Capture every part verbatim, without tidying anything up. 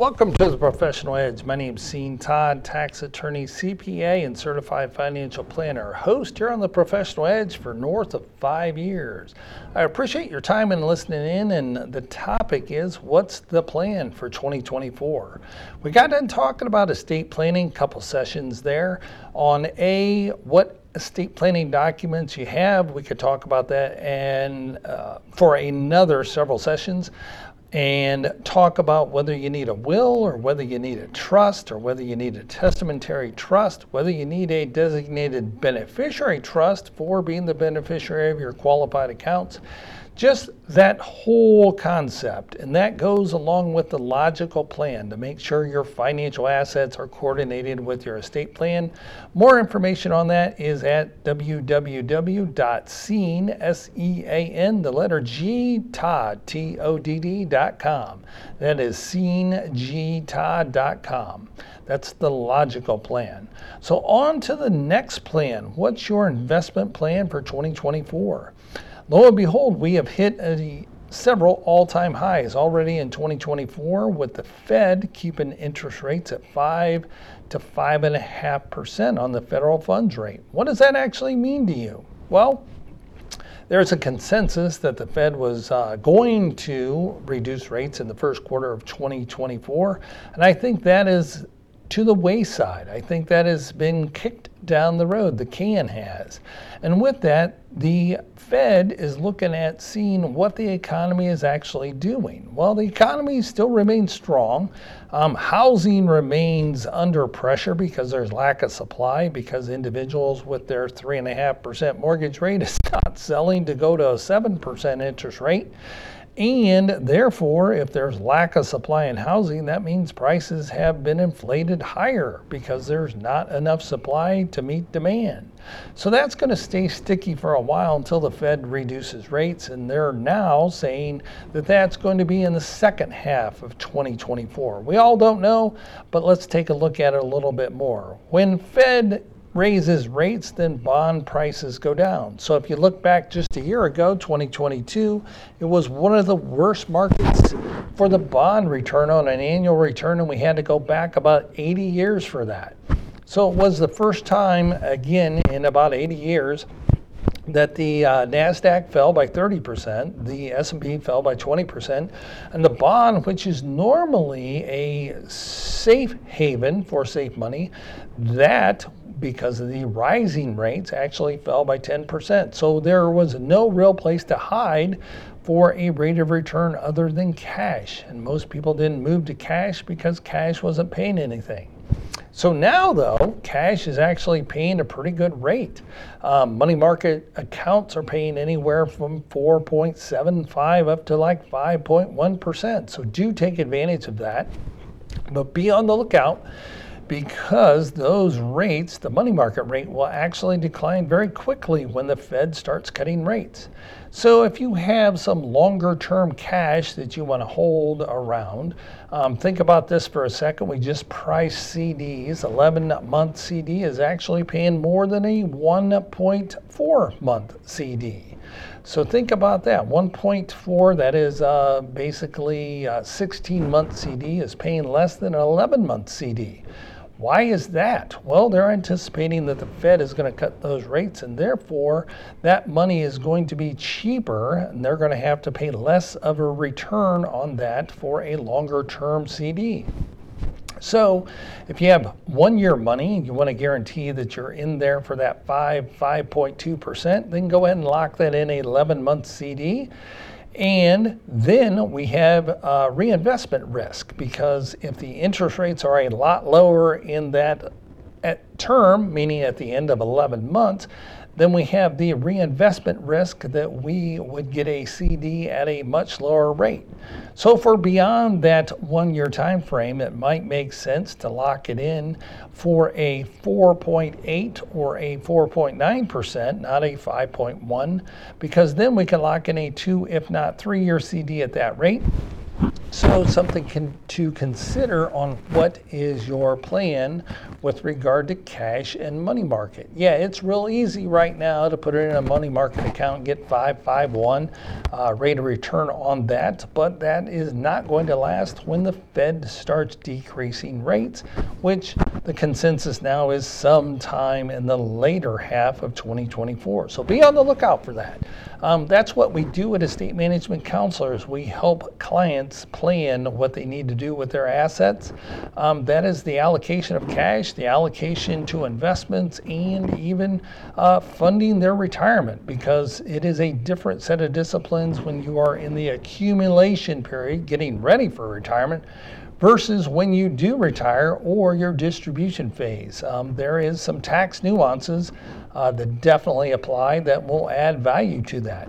Welcome to The Professional Edge. My name is Sean Todd, tax attorney, C P A, and certified financial planner, host here on The Professional Edge for north of five years. I appreciate your time and listening in, and the topic is, what's the plan for twenty twenty-four? We got done talking about estate planning, couple sessions there, on a what estate planning documents you have. We could talk about that and uh, for another several sessions, and talk about whether you need a will or whether you need a trust or whether you need a testamentary trust, whether you need a designated beneficiary trust for being the beneficiary of your qualified accounts. Just that whole concept, and that goes along with the logical plan to make sure your financial assets are coordinated with your estate plan. More information on that is at www.sean, S E A N, the letter G, Todd, T O D D dot com. That is sean g todd dot com. That's the logical plan. So on to the next plan. What's your investment plan for twenty twenty-four? Lo and behold, we have hit a, several all-time highs already in twenty twenty-four, with the Fed keeping interest rates at five to five point five percent on the federal funds rate. What does that actually mean to you? Well, there's a consensus that the Fed was uh, going to reduce rates in the first quarter of twenty twenty-four, and I think that is to the wayside. I think that has been kicked down the road, the can has. And with that, the Fed is looking at seeing what the economy is actually doing. Well, the economy still remains strong. Um, housing remains under pressure because there's lack of supply, because individuals with their three and a half percent mortgage rate is not selling to go to a seven percent interest rate. And therefore, if there's lack of supply in housing, that means prices have been inflated higher because there's not enough supply to meet demand. So that's going to stay sticky for a while until the Fed reduces rates, and they're now saying that that's going to be in the second half of twenty twenty-four. We all don't know, but let's take a look at it a little bit more. When Fed raises rates, then bond prices go down. So if you look back just a year ago, twenty twenty-two, it was one of the worst markets for the bond return on an annual return, and we had to go back about eighty years for that. So it was the first time, again, in about eighty years that the uh, NASDAQ fell by thirty percent, the S and P fell by twenty percent, and the bond, which is normally a safe haven for safe money, that because of the rising rates actually fell by ten percent. So there was no real place to hide for a rate of return other than cash. And most people didn't move to cash because cash wasn't paying anything. So now, though, cash is actually paying a pretty good rate. Um, money market accounts are paying anywhere from four point seven five up to like five point one percent. So do take advantage of that, but be on the lookout, because those rates, the money market rate, will actually decline very quickly when the Fed starts cutting rates. So if you have some longer term cash that you want to hold around, um, think about this for a second. We just priced C Ds. eleven month C D is actually paying more than a one point four month C D. So think about that. one point four, that is uh, basically a sixteen month C D is paying less than an eleven month C D. Why is that? Well, they're anticipating that the Fed is going to cut those rates, and therefore that money is going to be cheaper, and they're going to have to pay less of a return on that for a longer term C D. So if you have one year money and you want to guarantee that you're in there for that five, five point two percent, then go ahead and lock that in an eleven month C D. And then we have uh, reinvestment risk, because if the interest rates are a lot lower in that at term, meaning at the end of eleven months, then we have the reinvestment risk that we would get a C D at a much lower rate. So for beyond that one-year time frame, it might make sense to lock it in for a four point eight or a four point nine percent, not a five point one, because then we can lock in a two, if not three-year C D at that rate. So something can, to consider on what is your plan with regard to cash and money market. Yeah, it's real easy right now to put it in a money market account and get five point five one uh, rate of return on that, but that is not going to last when the Fed starts decreasing rates, which the consensus now is sometime in the later half of twenty twenty-four. So be on the lookout for that. Um, that's what we do at Estate Management Counselors. We help clients plan what they need to do with their assets. Um, that is the allocation of cash, the allocation to investments, and even uh, funding their retirement, because it is a different set of disciplines when you are in the accumulation period, getting ready for retirement, versus when you do retire or your distribution phase. Um, there is some tax nuances uh, that definitely apply that will add value to that.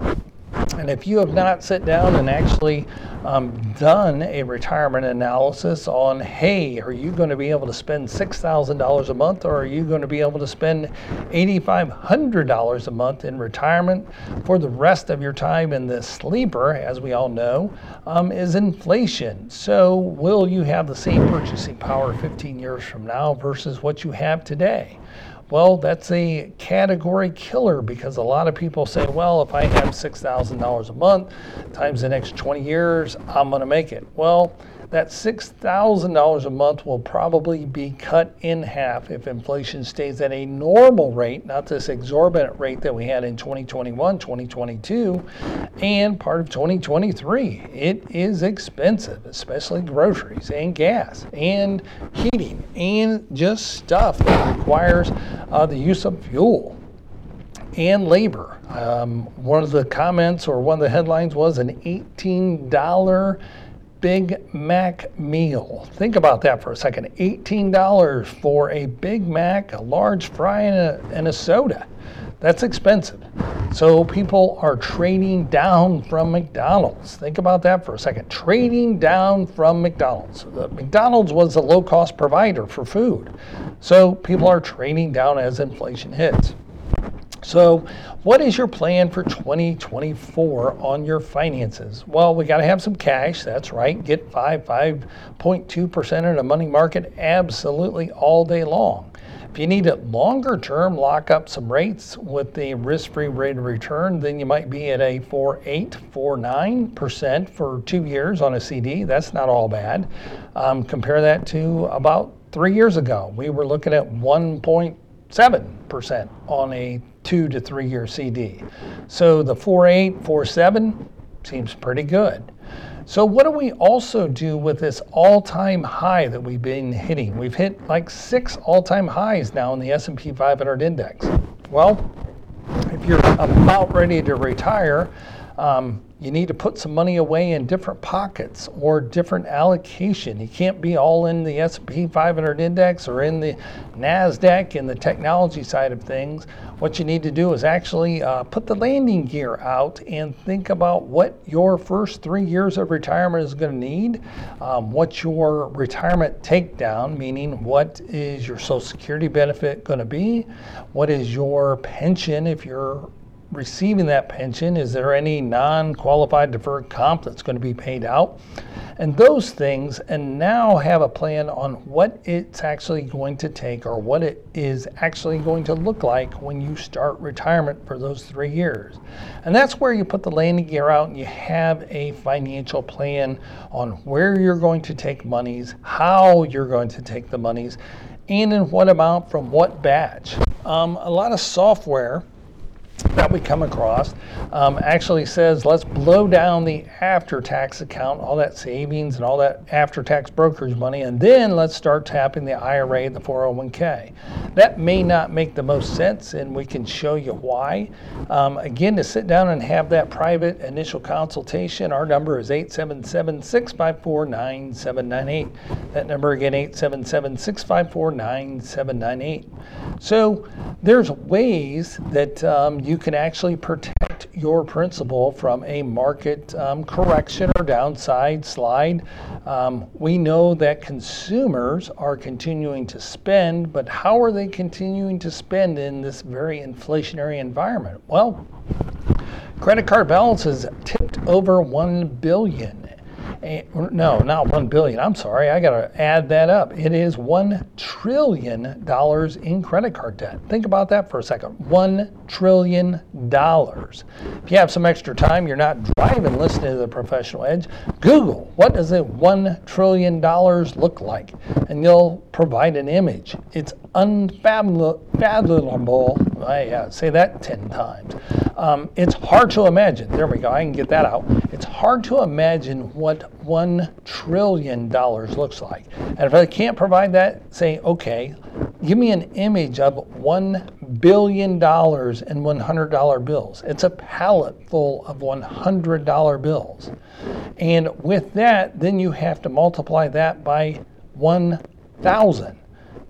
And if you have not sat down and actually um, done a retirement analysis on, hey, are you going to be able to spend six thousand dollars a month, or are you going to be able to spend eight thousand five hundred dollars a month in retirement for the rest of your time in the sleeper, as we all know, um, is inflation. So will you have the same purchasing power fifteen years from now versus what you have today? Well, that's a category killer, because a lot of people say, well, if I have six thousand dollars a month times the next twenty years, I'm going to make it. Well, that six thousand dollars a month will probably be cut in half if inflation stays at a normal rate, not this exorbitant rate that we had in twenty twenty-one, twenty twenty-two, and part of twenty twenty-three. It is expensive, especially groceries and gas and heating and just stuff that requires Uh, the use of fuel and labor. Um, one of the comments or one of the headlines was an eighteen dollars Big Mac meal. Think about that for a second. eighteen dollars for a Big Mac, a large fry, and a, and a soda. That's expensive. So people are trading down from McDonald's. Think about that for a second. Trading down from McDonald's. McDonald's was a low-cost provider for food. So people are trading down as inflation hits. So what is your plan for twenty twenty-four on your finances? Well, we got to have some cash. That's right. Get five, five point two percent in a money market absolutely all day long. If you need it longer term, lock up some rates with the risk-free rate of return, then you might be at a four point eight, four point nine percent for two years on a C D. That's not all bad. Um, compare that to about three years ago. We were looking at one point seven percent on a two to three year C D. So the four point eight, four point seven seems pretty good. So what do we also do with this all-time high that we've been hitting? We've hit like six all-time highs now in the S and P five hundred index. Well, if you're about ready to retire, um, you need to put some money away in different pockets or different allocation. You can't be all in the S and P five hundred index or in the NASDAQ and the technology side of things. What you need to do is actually uh, put the landing gear out and think about what your first three years of retirement is going to need, um, what your retirement takedown, meaning what is your Social Security benefit going to be, what is your pension if you're receiving that pension, is there any non-qualified deferred comp that's going to be paid out, and those things, and now have a plan on what it's actually going to take or what it is actually going to look like when you start retirement for those three years. And that's where you put the landing gear out and you have a financial plan on where you're going to take monies, how you're going to take the monies, and in what amount from what batch. Um, a lot of software that we come across um, actually says, let's blow down the after-tax account, all that savings and all that after-tax brokerage money, and then let's start tapping the I R A and the four oh one k. That may not make the most sense, and we can show you why. Um, again, to sit down and have that private initial consultation, our number is eight seven seven, six five four, nine seven nine eight. That number again, eight seven seven, six five four, nine seven nine eight. So there's ways that um, you You can actually protect your principal from a market um, correction or downside slide. Um, we know that consumers are continuing to spend, but how are they continuing to spend in this very inflationary environment? Well, credit card balances tipped over one billion dollars. No, not one billion dollars. I'm sorry. I got to add that up. It is one trillion dollars in credit card debt. Think about that for a second. one trillion dollars. If you have some extra time, you're not driving, listening to The Professional Edge, Google, what does it one trillion dollars look like? And you'll provide an image. It's unfathomable. I uh, say that ten times. Um, it's hard to imagine. There we go. I can get that out. It's hard to imagine what one trillion dollars looks like. And if I can't provide that, say, okay, give me an image of one billion dollars in one hundred dollar bills. It's a pallet full of one hundred dollar bills. And with that, then you have to multiply that by one thousand,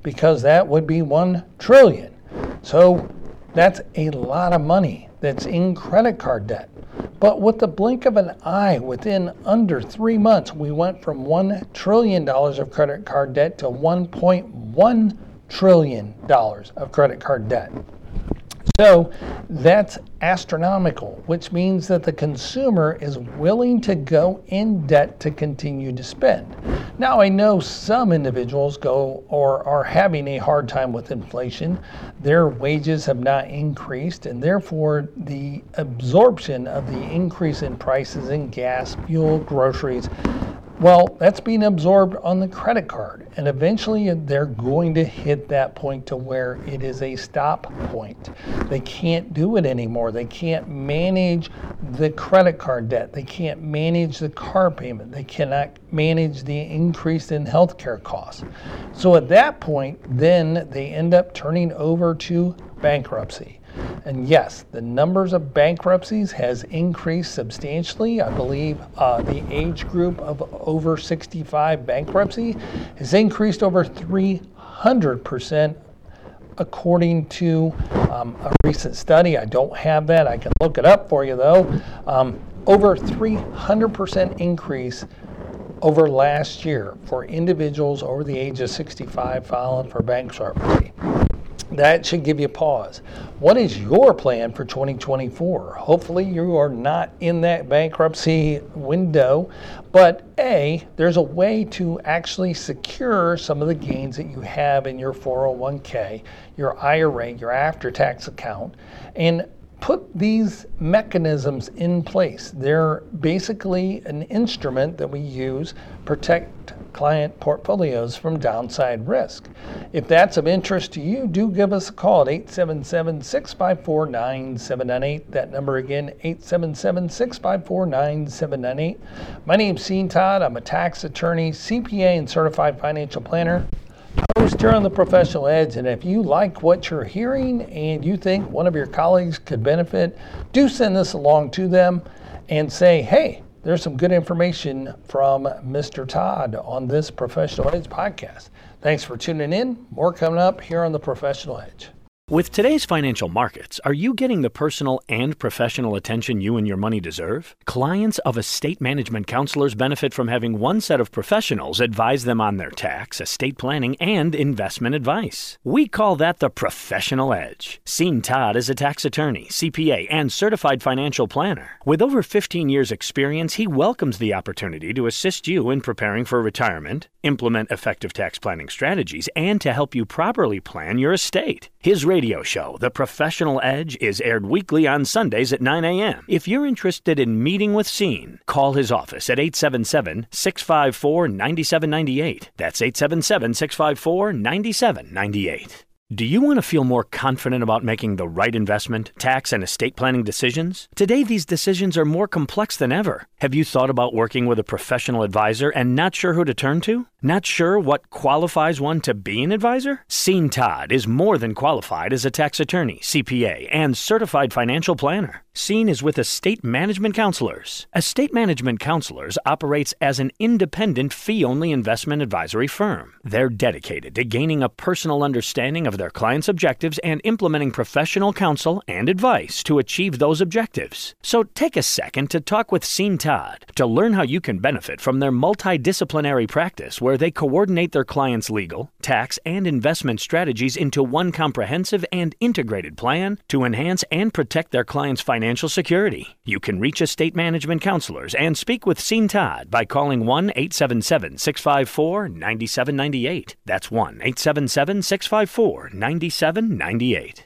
because that would be one trillion. So that's a lot of money that's in credit card debt. But with the blink of an eye, within under three months, we went from one trillion dollars of credit card debt to one point one trillion dollars of credit card debt. So that's astronomical, which means that the consumer is willing to go in debt to continue to spend. Now, I know some individuals go or are having a hard time with inflation. Their wages have not increased, and therefore the absorption of the increase in prices in gas, fuel, groceries, well, that's being absorbed on the credit card, and eventually they're going to hit that point to where it is a stop point. They can't do it anymore. They can't manage the credit card debt. They can't manage the car payment. They cannot manage the increase in healthcare costs. So at that point, then they end up turning over to bankruptcy. And yes, the numbers of bankruptcies has increased substantially. I believe uh, the age group of over sixty-five bankruptcy has increased over three hundred percent according to um, a recent study. I don't have that. I can look it up for you though. Um, over three hundred percent increase over last year for individuals over the age of sixty-five filing for bankruptcy. That should give you pause. What is your plan for twenty twenty-four? Hopefully you are not in that bankruptcy window, but A, there's a way to actually secure some of the gains that you have in your four oh one k, your I R A, your after-tax account, and put these mechanisms in place. They're basically an instrument that we use protect client portfolios from downside risk. If that's of interest to you, do give us a call at eight seven seven, six five four, nine seven nine eight. That number again, eight seven seven, six five four, nine seven nine eight. My name's Sean Todd. I'm a tax attorney, C P A, and certified financial planner. Host here on The Professional Edge, and if you like what you're hearing and you think one of your colleagues could benefit, do send this along to them and say, hey, there's some good information from Mister Todd on this Professional Edge podcast. Thanks for tuning in. More coming up here on The Professional Edge. With today's financial markets, are you getting the personal and professional attention you and your money deserve? Clients of Estate Management Counselors benefit from having one set of professionals advise them on their tax, estate planning, and investment advice. We call that the Professional Edge. Sean Todd is a tax attorney, C P A, and certified financial planner. With over fifteen years experience, he welcomes the opportunity to assist you in preparing for retirement, implement effective tax planning strategies, and to help you properly plan your estate. His radio show, The Professional Edge, is aired weekly on Sundays at nine a.m. If you're interested in meeting with Sean, call his office at eight seven seven, six five four, nine seven nine eight. That's eight seven seven, six five four, nine seven nine eight. Do you want to feel more confident about making the right investment, tax, and estate planning decisions? Today, these decisions are more complex than ever. Have you thought about working with a professional advisor and not sure who to turn to? Not sure what qualifies one to be an advisor? Sean Todd is more than qualified as a tax attorney, C P A, and certified financial planner. Sean is with Estate Management Counselors. Estate Management Counselors operates as an independent, fee-only investment advisory firm. They're dedicated to gaining a personal understanding of their clients' objectives and implementing professional counsel and advice to achieve those objectives. So take a second to talk with Sean Todd to learn how you can benefit from their multidisciplinary practice where where they coordinate their clients' legal, tax, and investment strategies into one comprehensive and integrated plan to enhance and protect their clients' financial security. You can reach Estate Management Counselors and speak with Sean Todd by calling one eight seven seven, six five four, nine seven nine eight. That's one eight seven seven, six five four, nine seven nine eight.